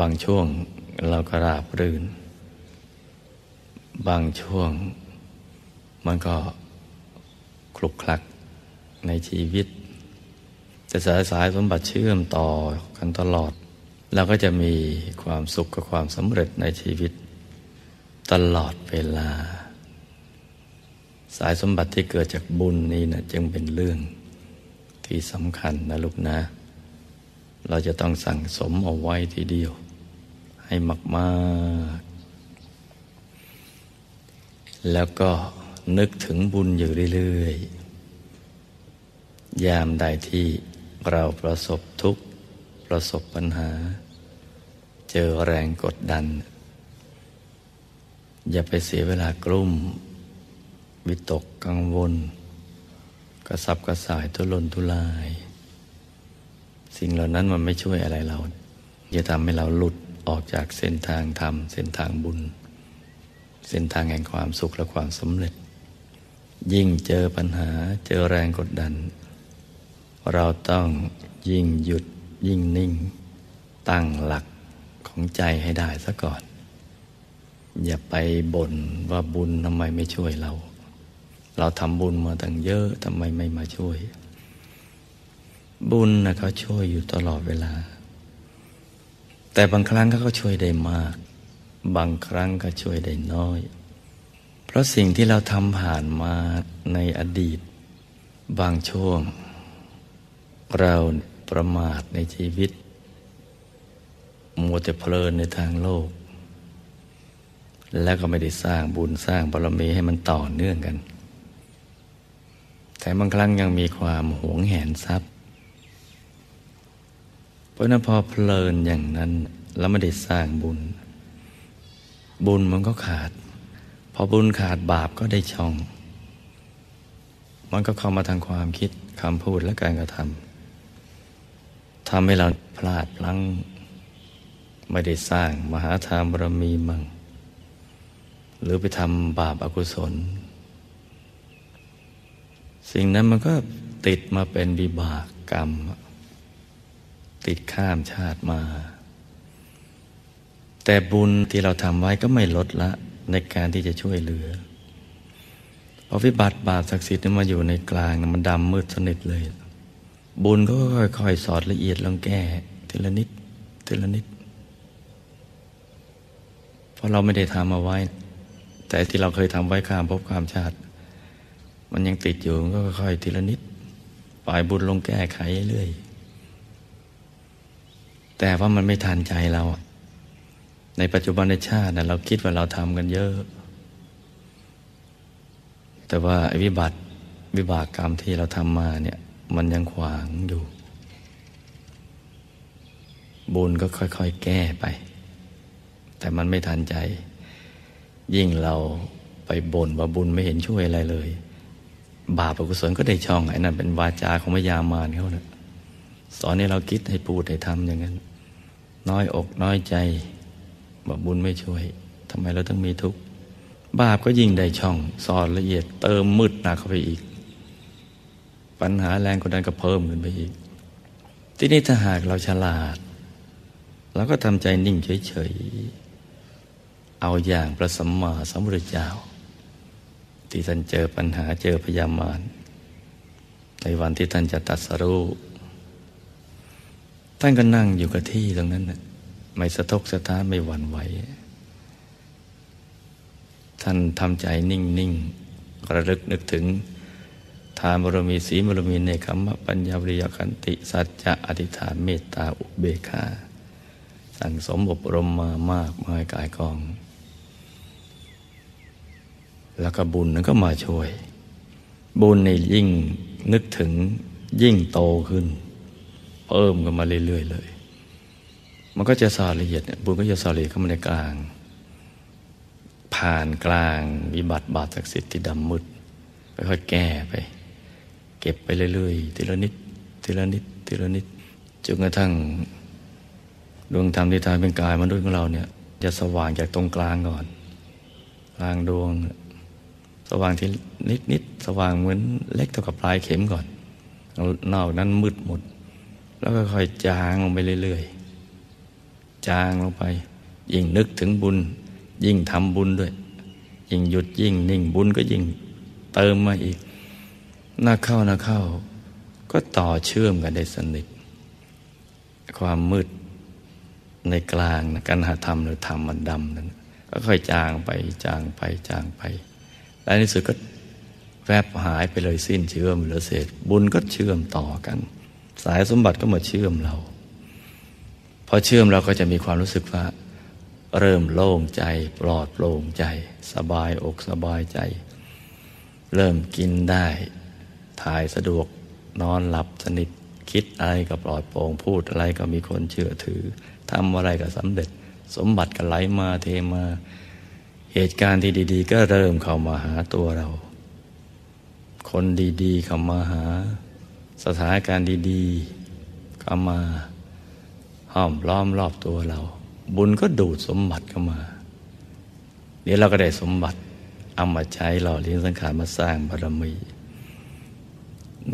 บางช่วงเราก็ราบรื่นบางช่วงมันก็คลุกคลักในชีวิตแต่สายสายสมบัติเชื่อมต่อกันตลอดเราก็จะมีความสุขกับความสำเร็จในชีวิตตลอดเวลาสายสมบัติที่เกิดจากบุญนี่นะจึงเป็นเรื่องที่สำคัญนะลูกนะเราจะต้องสั่งสมเอาไว้ทีเดียวให้มากๆแล้วก็นึกถึงบุญอยู่เรื่อยๆยามใดที่เราประสบทุกข์ประสบปัญหาเจอแรงกดดันอย่าไปเสียเวลากลุ้มวิตกกังวลกระสับกระส่ายทุรนทุรายสิ่งเหล่านั้นมันไม่ช่วยอะไรเราจะทำให้เราหลุดออกจากเส้นทางธรรมเส้นทางบุญเส้นทางแห่งความสุขและความสำเร็จยิ่งเจอปัญหาเจอแรงกดดันเราต้องยิ่งหยุดยิ่งนิ่งตั้งหลักของใจให้ได้ซะก่อนอย่าไปบ่นว่าบุญทำไมไม่ช่วยเราเราทำบุญมาตั้งเยอะทำไมไม่มาช่วยบุญนะเขาช่วยอยู่ตลอดเวลาแต่บางครั้งเขาก็ช่วยได้มากบางครั้งก็ช่วยได้น้อยเพราะสิ่งที่เราทำผ่านมาในอดีตบางช่วงเราประมาทในชีวิตมัวแต่เพลินในทางโลกแล้วก็ไม่ได้สร้างบุญสร้างบารมีให้มันต่อเนื่องกันแต่บางครั้งยังมีความหวงแหนทรัพย์เพราะนั้นพอเพลินอย่างนั้นแล้วไม่ได้สร้างบุญบุญมันก็ขาดพอบุญขาดบาปก็ได้ช่องมันก็เข้ามาทางความคิดคำพูดและการกระทำทำให้เราพลาดพลั้งไม่ได้สร้างมหาทานบารมีมั่งหรือไปทำบาปอกุศลสิ่งนั้นมันก็ติดมาเป็นวิบากกรรมติดข้ามชาติมาแต่บุญที่เราทำไว้ก็ไม่ลดละในการที่จะช่วยเหลือเพราะวิบัติบาปศักดิ์สิทธิ์นั้นมาอยู่ในกลางมันดำมืดสนิทเลยบุญก็ค่อยๆสอดละเอียดลงแก้ทีละนิดทีละนิดเพราะเราไม่ได้ทำเอาไว้แต่ที่เราเคยทำไว้ข้ามภพข้ามชาติมันยังติดอยู่ก็ค่อยๆทีละนิดปล่อยบุญลงแก้ไขเรื่อยแต่ว่ามันไม่ทันใจเราในปัจจุบันในชาตินะเราคิดว่าเราทำกันเยอะแต่ว่าวิบัติวิบากกรรมที่เราทำมาเนี่ยมันยังขวางอยู่บุญก็ค่อยๆแก้ไปแต่มันไม่ทันใจยิ่งเราไปบ่นว่าบุญไม่เห็นช่วยอะไรเลยบาปอกุศลก็ได้ช่องไอ้นั่นเป็นวาจาของพยามารเขานะสอนให้เราคิดให้พูดให้ทำอย่างนั้นน้อยอกน้อยใจบอกบุญไม่ช่วยทำไมเราต้องมีทุกข์บาปก็ยิ่งได้ช่องสอดละเอียดเติมมืดหนักเข้าไปอีกปัญหาแรงกดดันก็เพิ่มขึ้นไปอีก ที่นี่ถ้าหากเราฉลาดเราก็ทำใจนิ่งเฉยๆเอาอย่างพระสัมมาสัมพุทธเจ้าที่ท่านเจอปัญหาเจอพยามารในวันที่ท่านจะตรัสรู้ท่านก็นั่งอยู่กับที่ตรงนั้นน่ะไม่สะทกสะท้านไม่หวั่นไหวท่านทำใจนิ่งๆระลึกนึกถึงทานบารมีศีลบารมีเนกขัมมะปัญญาวิริยะขันติสัจจะอธิษฐานเมตตาอุเบกขาสั่งสมอบรมมามากมายกายกองแล้วก็บุญนั้นก็มาช่วยบุญนี่ยิ่งนึกถึงยิ่งโตขึ้นเพิ่มกันมาเรื่อยๆเลยมันก็จะสอดละเอียดเนี่ยบุญก็จะสอดละเอียดเข้ามาในกลางผ่านกลางวิบัติบาปศักดิ์สิทธิ์ที่ดำมืดไปค่อยแก้ไปเก็บไปเรื่อยๆทีละนิดทีละนิดทีละนิดจนกระทั่งดวงธรรมที่ทายเป็นกายมนุษย์ของเราเนี่ยจะสว่างจากตรงกลางก่อนกลางดวงสว่างทีนิดนิดสว่างเหมือนเล็กเท่ากับปลายเข็มก่อนนอกนั้นมืดหมดแล้วก็ค่อยจางลงไปเรื่อยๆจางลงไปยิ่งนึกถึงบุญยิ่งทำบุญด้วยยิ่งหยุดยิ่งนิ่งบุญก็ยิ่งเติมมาอีกน่าเข้าน่าเข้าก็ต่อเชื่อมกันได้สนิทความมืดในกลางกันหาธรรมหรือธรรมมันดำนั้นก็ค่อยจางไปจางไปจางไปและในสุดก็แวบหายไปเลยสิ้นเชื่อมเหลือเศษบุญก็เชื่อมต่อกันสายสมบัติก็มาเชื่อมเราพอเชื่อมเราก็จะมีความรู้สึกว่าเริ่มโล่งใจปลอดโปร่งใจสบายอกสบายใจเริ่มกินได้ถ่ายสะดวกนอนหลับสนิทคิดอะไรก็ปลอดโปร่งพูดอะไรก็มีคนเชื่อถือทำอะไรก็สำเร็จสมบัติก็ไหลมาเทมาเหตุการณ์ที่ดีๆก็เริ่มเข้ามาหาตัวเราคนดีๆเข้ามาหาสถานการณ์ดีๆเข้ามาห้อมล้อมรอบตัวเราบุญก็ดูดสมบัติเข้ามาเดี๋ยวเราก็ได้สมบัติเอามาใช้หล่อเลี้ยงสังขารมาสร้างบารมี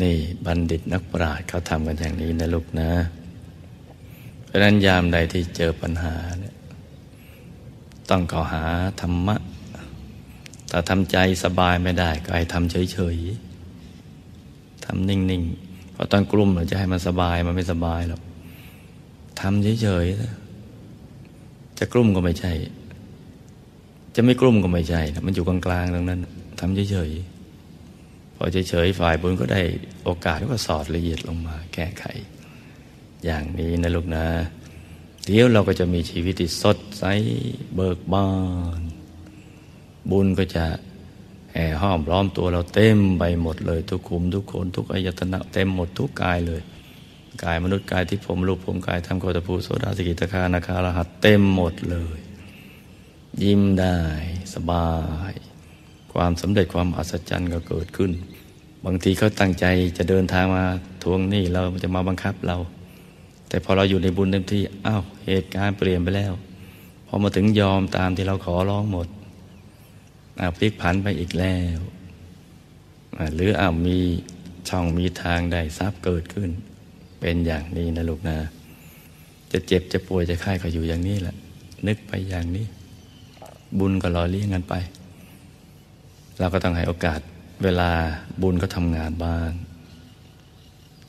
นี่บัณฑิตนักปราชญ์เขาทำกันอย่างนี้นะลูกนะเพราะนั้นยามใดที่เจอปัญหาเนี่ยต้องเข้าหาธรรมะถ้าทำใจสบายไม่ได้ก็ให้ทำเฉยๆทำนิ่งๆเพราะตอนกลุ้มเราจะให้มันสบายมันไม่สบายหรอกทำเฉยๆจะกลุ้มก็ไม่ใช่จะไม่กลุ้มก็ไม่ใช่มันอยู่กลางๆตรงนั้นทำเฉยๆพอเฉยๆฝ่ายบุญก็ได้โอกาสก็สอดละเอียดลงมาแก้ไขอย่างนี้นะลูกนะเดี๋ยวเราก็จะมีชีวิตที่สดใสเบิกบานบุญก็จะแห่ห้อมล้อมตัวเราเต็มไปหมดเลยทุกขุมทุกโขนทุกอายตนะเต็มหมดทุกกายเลยกายมนุษย์กายที่ผมรูปผมกายธรรมโคตภูโสดาสกิทาคานาคารหัสเต็มหมดเลยยิ้มได้สบายความสำเร็จความอัศจรรย์ก็เกิดขึ้นบางทีเขาตั้งใจจะเดินทางมาทวงหนี้เราจะมาบังคับเราแต่พอเราอยู่ในบุญเต็มที่อ้าวเหตุการณ์เปลี่ยนไปแล้วพอมาถึงยอมตามที่เราขอร้องหมดอ้าวพลิกผันไปอีกแล้วหรืออ้าวมีช่องมีทางได้ทรัพย์เกิดขึ้นเป็นอย่างนี้นะลูกนะจะเจ็บจะป่วยจะไข้ก็อยู่อย่างนี้แหละนึกไปอย่างนี้บุญก็รอเลี้ยงกันไปเราก็ต้องให้โอกาสเวลาบุญก็ทำงานบ้าง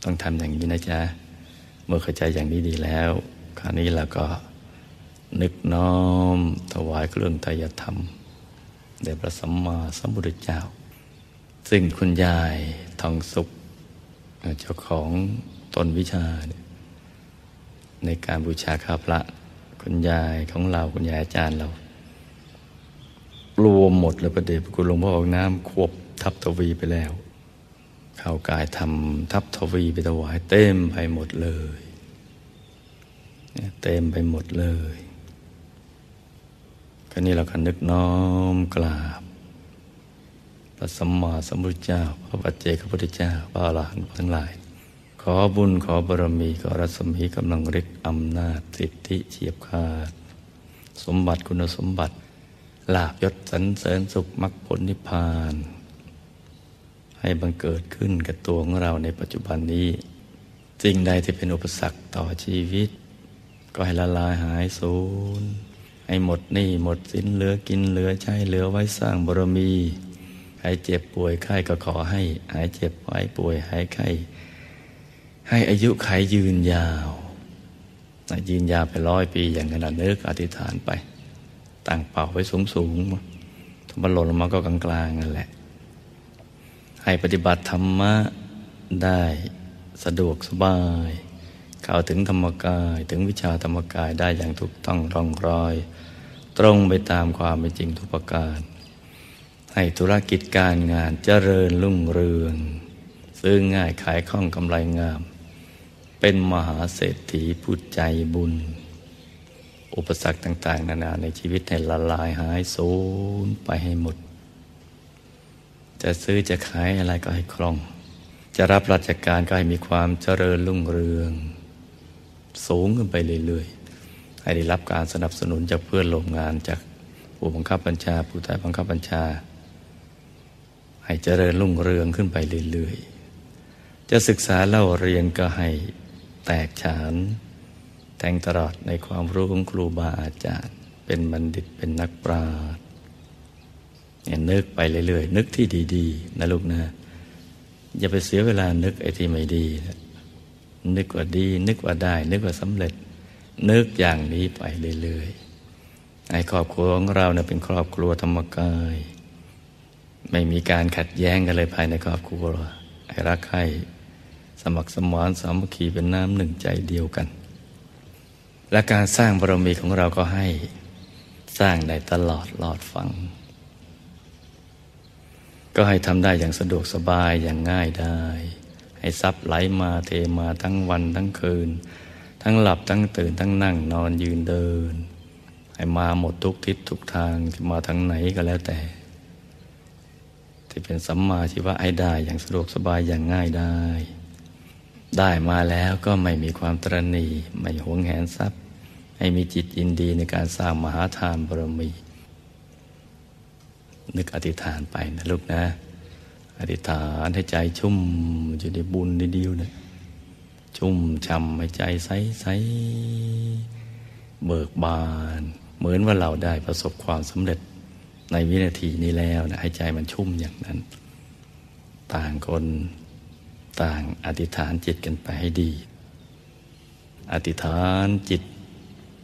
ต้องทำอย่างนี้นะจ๊ะเมื่อเข้าใจอย่างนี้ดีแล้วคราวนี้เราก็นึกน้อมถวายเครื่องไตรยธรรมแด่พระสัมมาสัมพุทธเจ้าซึ่งคุณยายทองสุขเจ้าของตนวิชาในการบูชาข้าพระคุณยายของเราคุณยายอาจารย์เรารวมหมดเลยประเดชพระคุณหลวงพ่อออกน้ำควบทัพทวีไปแล้วเข้ากายทำทัพทวีไปถวายเต็มไปหมดเลยเต็มไปหมดเลยก็นี่เราก็นึกน้อมกราบพระสัมมาสัมพุทธเจ้าพระปัจเจกพระพุทธเจ้าพระอรหันต์ทั้งหลายขอบุญขอบารมีขอรัศมีกำลังฤทธิ์อำนาจสิทธิเฉียบขาดสมบัติคุณสมบัติลาภยศสรรเสริญสุขมรรคผลนิพพานให้บังเกิดขึ้นกับตัวของเราในปัจจุบันนี้ สิ่งใดที่เป็นอุปสรรคต่อชีวิตก็ให้ละลายหายสูญให้หมดหนี้หมดสินเหลือกินเหลือใช้เหลือไว้สร้างบารมีหายเจ็บป่วยไข้ก็ขอให้หายเจ็บหายป่วยหายไข้ให้อายุขัยยืนยาวยืนยาวไปร้อยปีอย่างขนาดนึกอธิษฐานไปตั้งเป้าไว้สูงๆถ้ามันหล่นลงมาก็กลางๆนั่นแหละให้ปฏิบัติธรรมะได้สะดวกสบายเข้าถึงธรรมกายถึงวิชาธรรมกายได้อย่างถูกต้องร่องรอยตรงไปตามความเป็นจริงทุกประการให้ธุรกิจการงานเจริญรุ่งเรืองซื้อง่ายขายคล่องกำไรงามเป็นมหาเศรษฐีผู้ใจบุญอุปสรรคต่างๆนานาในชีวิตให้ละลายหายสูญไปให้หมดจะซื้อจะขายอะไรก็ให้คล่องจะรับราชการก็ให้มีความเจริญรุ่งเรืองสูงขึ้นไปเรื่อยๆให้ได้รับการสนับสนุนจากเพื่อนร่วมงานจากผู้บังคับบัญชาผู้ใต้บังคับบัญชาให้เจริญรุ่งเรืองขึ้นไปเรื่อยๆจะศึกษาเล่าเรียนก็ให้แตกฉานแทงตลอดในความรู้ของครูบาอาจารย์เป็นบัณฑิตเป็นนักปราชญ์เนี่ยนึกไปเรื่อยๆนึกที่ดีๆนะลูกนะอย่าไปเสียเวลานึกไอ้ที่ไม่ดีนะนึกว่าดีนึกว่าได้นึกว่าสำเร็จนึกอย่างนี้ไปเรื่อยๆไอ้ครอบครัวของเราเนี่ยเป็นครอบครัวธรรมกายไม่มีการขัดแย้งกันเลยภายในครอบครัวให้รักใคร่สมัครสมานสามัคคีเป็นน้ำหนึ่งใจเดียวกันและการสร้างบารมีของเราก็ให้สร้างได้ตลอดหลอดฟังก็ให้ทำได้อย่างสะดวกสบายอย่างง่ายได้ให้ทรัพย์ไหลมาเทมาทั้งวันทั้งคืนทั้งหลับทั้งตื่นทั้งนั่งนอนยืนเดินให้มาหมดทุกทิศทุกทางมาทางไหนก็แล้วแต่ที่เป็นสัมมาชีวะให้ได้อย่างสะดวกสบายอย่างง่ายได้ได้มาแล้วก็ไม่มีความตระหนี่ไม่หวงแหนทรัพย์ให้มีจิตยินดีในการสร้างมหาทานบารมีนึกอธิษฐานไปนะลูกนะอธิษฐานให้ใจชุ่มอยู่ในบุญในดีลเนี่ยชุ่มช่ำให้ใจใสใสเบิกบานเหมือนว่าเราได้ประสบความสำเร็จในวินาทีนี้แล้วนะให้ใจมันชุ่มอย่างนั้นต่างคนต่างอธิษฐานจิตกันไปให้ดีอธิษฐานจิต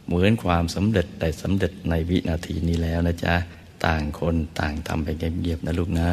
เหมือนความสำเร็จได้สำเร็จในวินาทีนี้แล้วนะจ๊ะต่างคนต่างทำไปเงียบๆนะลูกนะ